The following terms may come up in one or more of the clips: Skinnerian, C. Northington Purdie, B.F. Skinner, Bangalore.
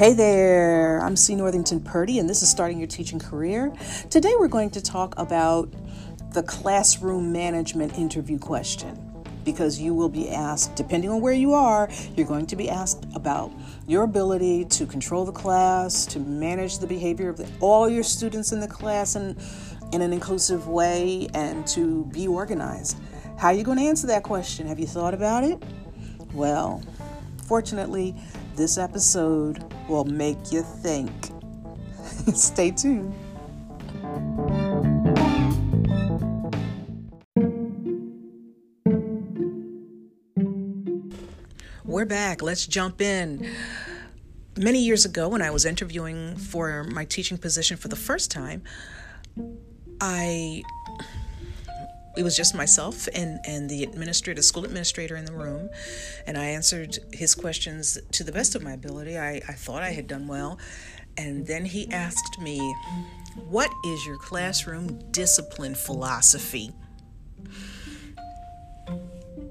Hey there, I'm C. Northington Purdie, and this is Starting Your Teaching Career. Today we're going to talk about the classroom management interview question, because you will be asked, depending on where you are, you're going to be asked about your ability to control the class, to manage the behavior of all your students in the class in an inclusive way, and to be organized. How are you going to answer that question? Have you thought about it? Well, fortunately, this episode will make you think. Stay tuned. We're back. Let's jump in. Many years ago, when I was interviewing for my teaching position for the first time, it was just myself and the administrator, school administrator in the room, and I answered his questions to the best of my ability. I thought I had done well. And then he asked me, what is your classroom discipline philosophy?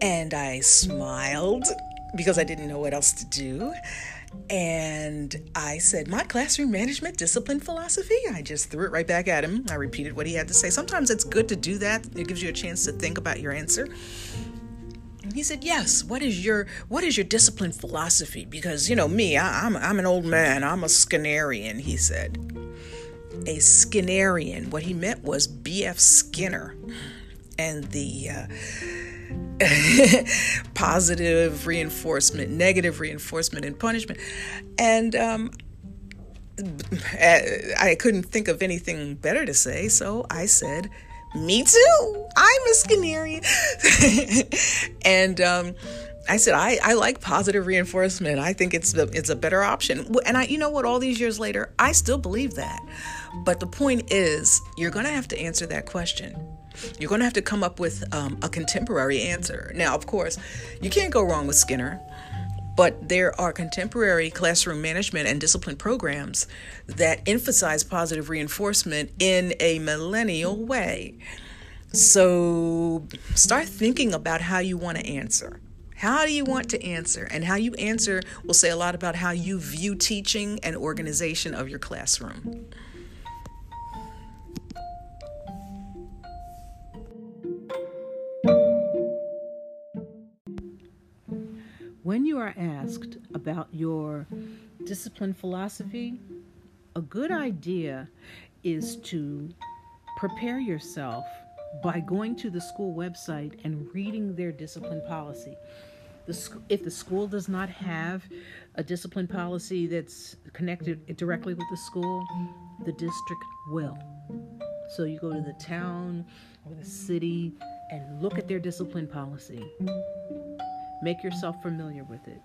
And I smiled because I didn't know what else to do. And I said, my classroom management discipline philosophy. I just threw it right back at him. I repeated what he had to say. Sometimes it's good to do that. It gives you a chance to think about your answer. And he said, yes, what is your discipline philosophy? Because, you know, me, I'm an old man. I'm a Skinnerian, he said. A Skinnerian. What he meant was B.F. Skinner and the positive reinforcement, negative reinforcement, and punishment. And I couldn't think of anything better to say, so I said, me too, I'm a Skinnerian. And I said, I like positive reinforcement. I think it's a better option. And you know what, all these years later, I still believe that. But the point is, you're going to have to answer that question. You're going to have to come up with a contemporary answer. Now, of course, you can't go wrong with Skinner, but there are contemporary classroom management and discipline programs that emphasize positive reinforcement in a millennial way. So start thinking about how you want to answer. How do you want to answer? And how you answer will say a lot about how you view teaching and organization of your classroom. When you are asked about your discipline philosophy, a good idea is to prepare yourself by going to the school website and reading their discipline policy. If the school does not have a discipline policy that's connected directly with the school, the district will. So you go to the town or the city and look at their discipline policy. Make yourself familiar with it.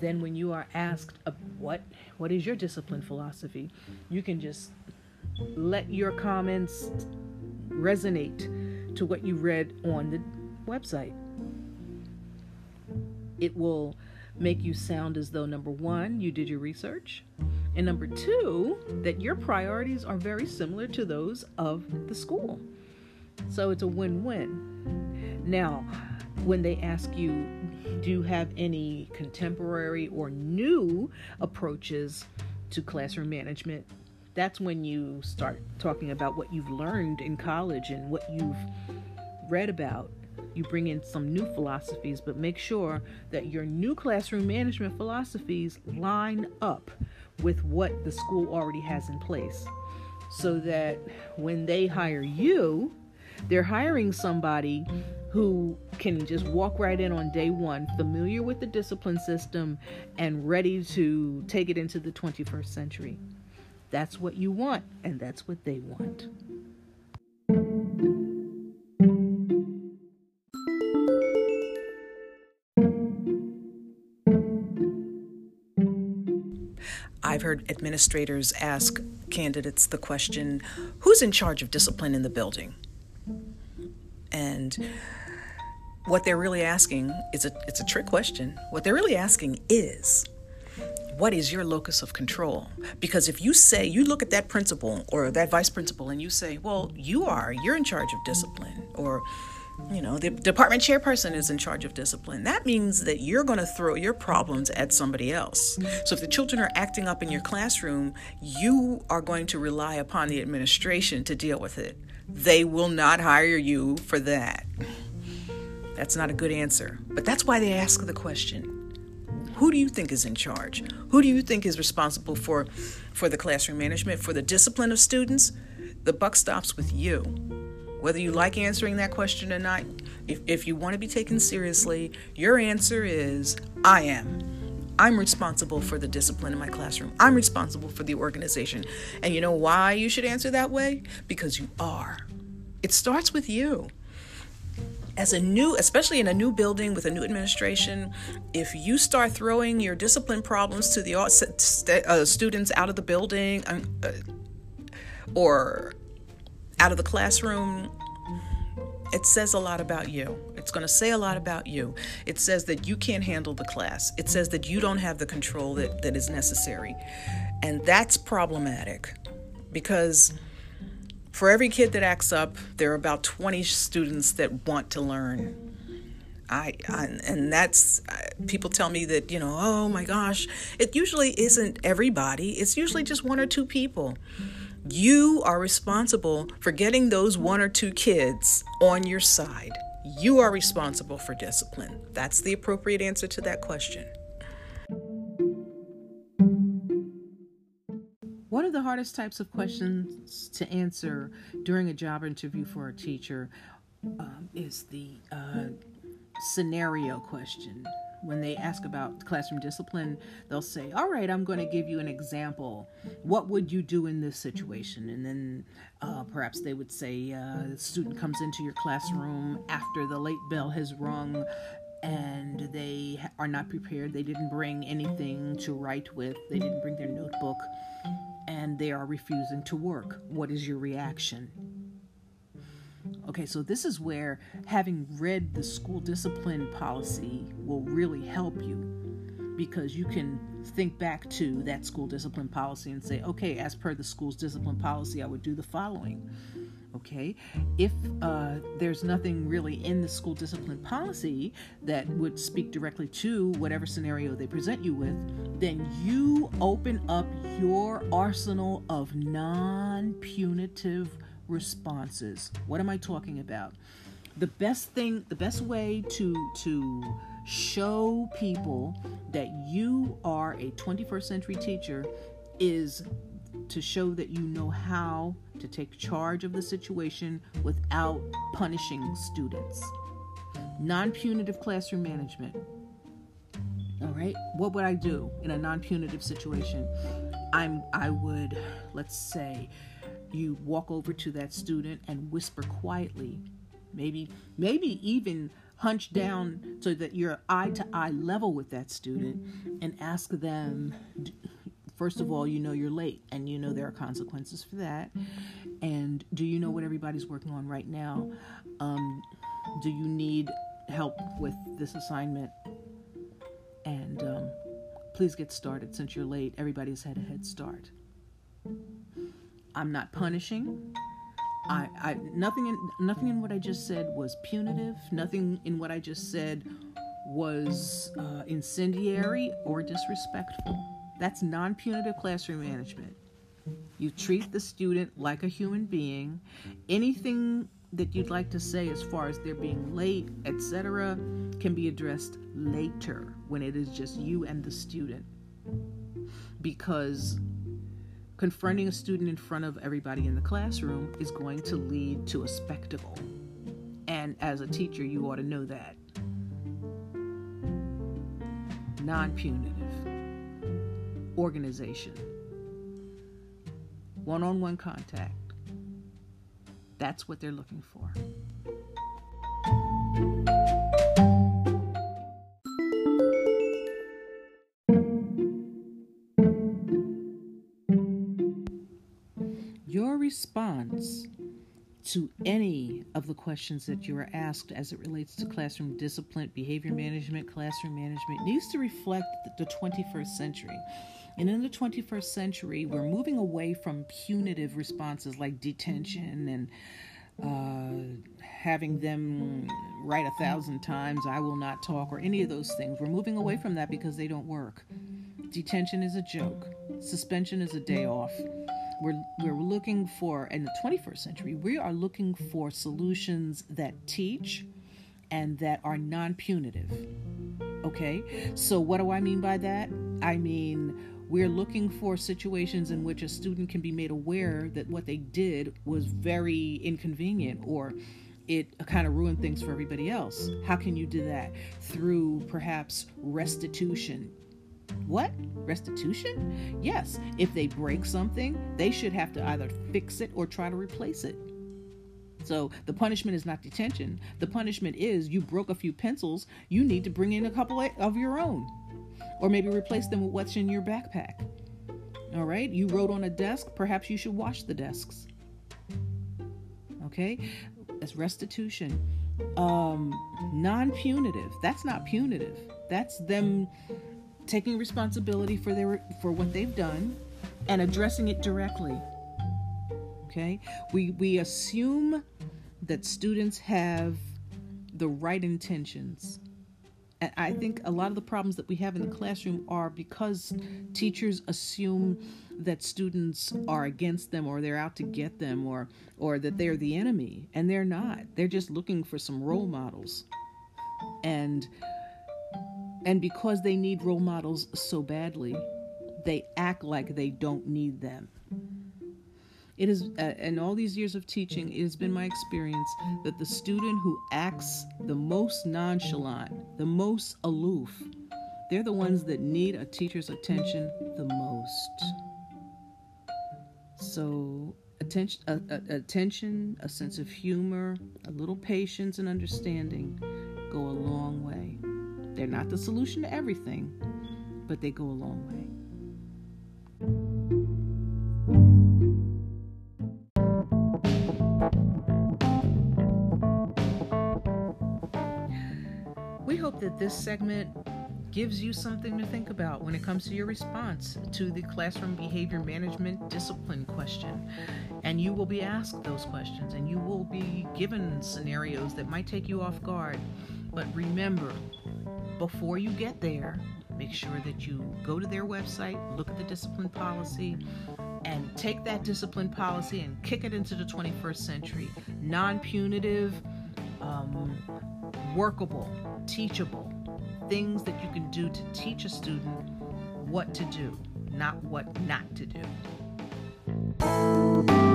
Then when you are asked what is your discipline philosophy, you can just let your comments resonate to what you read on the website. It will make you sound as though, number one, you did your research, and number two, that your priorities are very similar to those of the school. So it's a win-win. Now, when they ask you, do you have any contemporary or new approaches to classroom management? That's when you start talking about what you've learned in college and what you've read about. You bring in some new philosophies, but make sure that your new classroom management philosophies line up with what the school already has in place, so that when they hire you, they're hiring somebody who can just walk right in on day one, familiar with the discipline system and ready to take it into the 21st century. That's what you want, and that's what they want. I've heard administrators ask candidates the question, who's in charge of discipline in the building? And what they're really asking is it's a trick question. What they're really asking is, what is your locus of control? Because if you say, you look at that principal or that vice principal and you say, well, you're in charge of discipline, or you know, the department chairperson is in charge of discipline. That means that you're going to throw your problems at somebody else. So if the children are acting up in your classroom, you are going to rely upon the administration to deal with it. They will not hire you for that. That's not a good answer. But that's why they ask the question. Who do you think is in charge? Who do you think is responsible for the classroom management, for the discipline of students? The buck stops with you. Whether you like answering that question or not, if you want to be taken seriously, your answer is, I am. I'm responsible for the discipline in my classroom. I'm responsible for the organization. And you know why you should answer that way? Because you are. It starts with you. Especially in a new building with a new administration, if you start throwing your discipline problems to the students out of the building or out of the classroom, it says a lot about you. It's going to say a lot about you. It says that you can't handle the class. It says that you don't have the control that is necessary. And that's problematic, because for every kid that acts up, there are about 20 students that want to learn. People tell me that, you know, oh my gosh, it usually isn't everybody. It's usually just one or two people. You are responsible for getting those one or two kids on your side. You are responsible for discipline. That's the appropriate answer to that question. One of the hardest types of questions to answer during a job interview for a teacher is the scenario question. When they ask about classroom discipline, they'll say, all right, I'm going to give you an example. What would you do in this situation? And then perhaps they would say, a student comes into your classroom after the late bell has rung and they are not prepared. They didn't bring anything to write with. They didn't bring their notebook and they are refusing to work. What is your reaction? Okay, so this is where having read the school discipline policy will really help you, because you can think back to that school discipline policy and say, okay, as per the school's discipline policy, I would do the following. Okay, if there's nothing really in the school discipline policy that would speak directly to whatever scenario they present you with, then you open up your arsenal of non-punitive responses. What am I talking about? The best way to show people that you are a 21st century teacher is to show that you know how to take charge of the situation without punishing students. Non-punitive classroom management. All right, what would I do in a non-punitive situation? I would, let's say, you walk over to that student and whisper quietly, maybe even hunch down so that you're eye to eye level with that student, and ask them, first of all, you know you're late and you know there are consequences for that. And do you know what everybody's working on right now? Do you need help with this assignment? And please get started. Since you're late, everybody's had a head start. I'm not punishing. Nothing in what I just said was punitive. Nothing in what I just said was incendiary or disrespectful. That's non-punitive classroom management. You treat the student like a human being. Anything that you'd like to say as far as they're being late, etc., can be addressed later when it is just you and the student. Because confronting a student in front of everybody in the classroom is going to lead to a spectacle. And as a teacher, you ought to know that. Non-punitive. Organization. One-on-one contact. That's what they're looking for. Response to any of the questions that you are asked as it relates to classroom discipline, behavior management, classroom management needs to reflect the 21st century. And in the 21st century, we're moving away from punitive responses like detention and having them write 1,000 times, I will not talk, or any of those things. We're moving away from that because they don't work. Detention is a joke. Suspension is a day off. We're looking for, in the 21st century, we are looking for solutions that teach and that are non-punitive. Okay? So what do I mean by that? I mean, we're looking for situations in which a student can be made aware that what they did was very inconvenient, or it kind of ruined things for everybody else. How can you do that? Through perhaps restitution. What? Restitution? Yes. If they break something, they should have to either fix it or try to replace it. So the punishment is not detention. The punishment is you broke a few pencils. You need to bring in a couple of your own, or maybe replace them with what's in your backpack. All right. You wrote on a desk. Perhaps you should wash the desks. Okay. That's restitution. Non-punitive. That's not punitive. That's them taking responsibility for what they've done and addressing it directly. Okay? We assume that students have the right intentions. And I think a lot of the problems that we have in the classroom are because teachers assume that students are against them, or they're out to get them, or that they're the enemy, and they're not. They're just looking for some role models. And because they need role models so badly, they act like they don't need them. It is, in all these years of teaching, it has been my experience that the student who acts the most nonchalant, the most aloof, they're the ones that need a teacher's attention the most. So attention, a sense of humor, a little patience and understanding go a long way. They're not the solution to everything, but they go a long way. We hope that this segment gives you something to think about when it comes to your response to the classroom behavior management discipline question. And you will be asked those questions, and you will be given scenarios that might take you off guard. But remember, before you get there, make sure that you go to their website, look at the discipline policy, and take that discipline policy and kick it into the 21st century. Non-punitive, workable, teachable, things that you can do to teach a student what to do, not what not to do.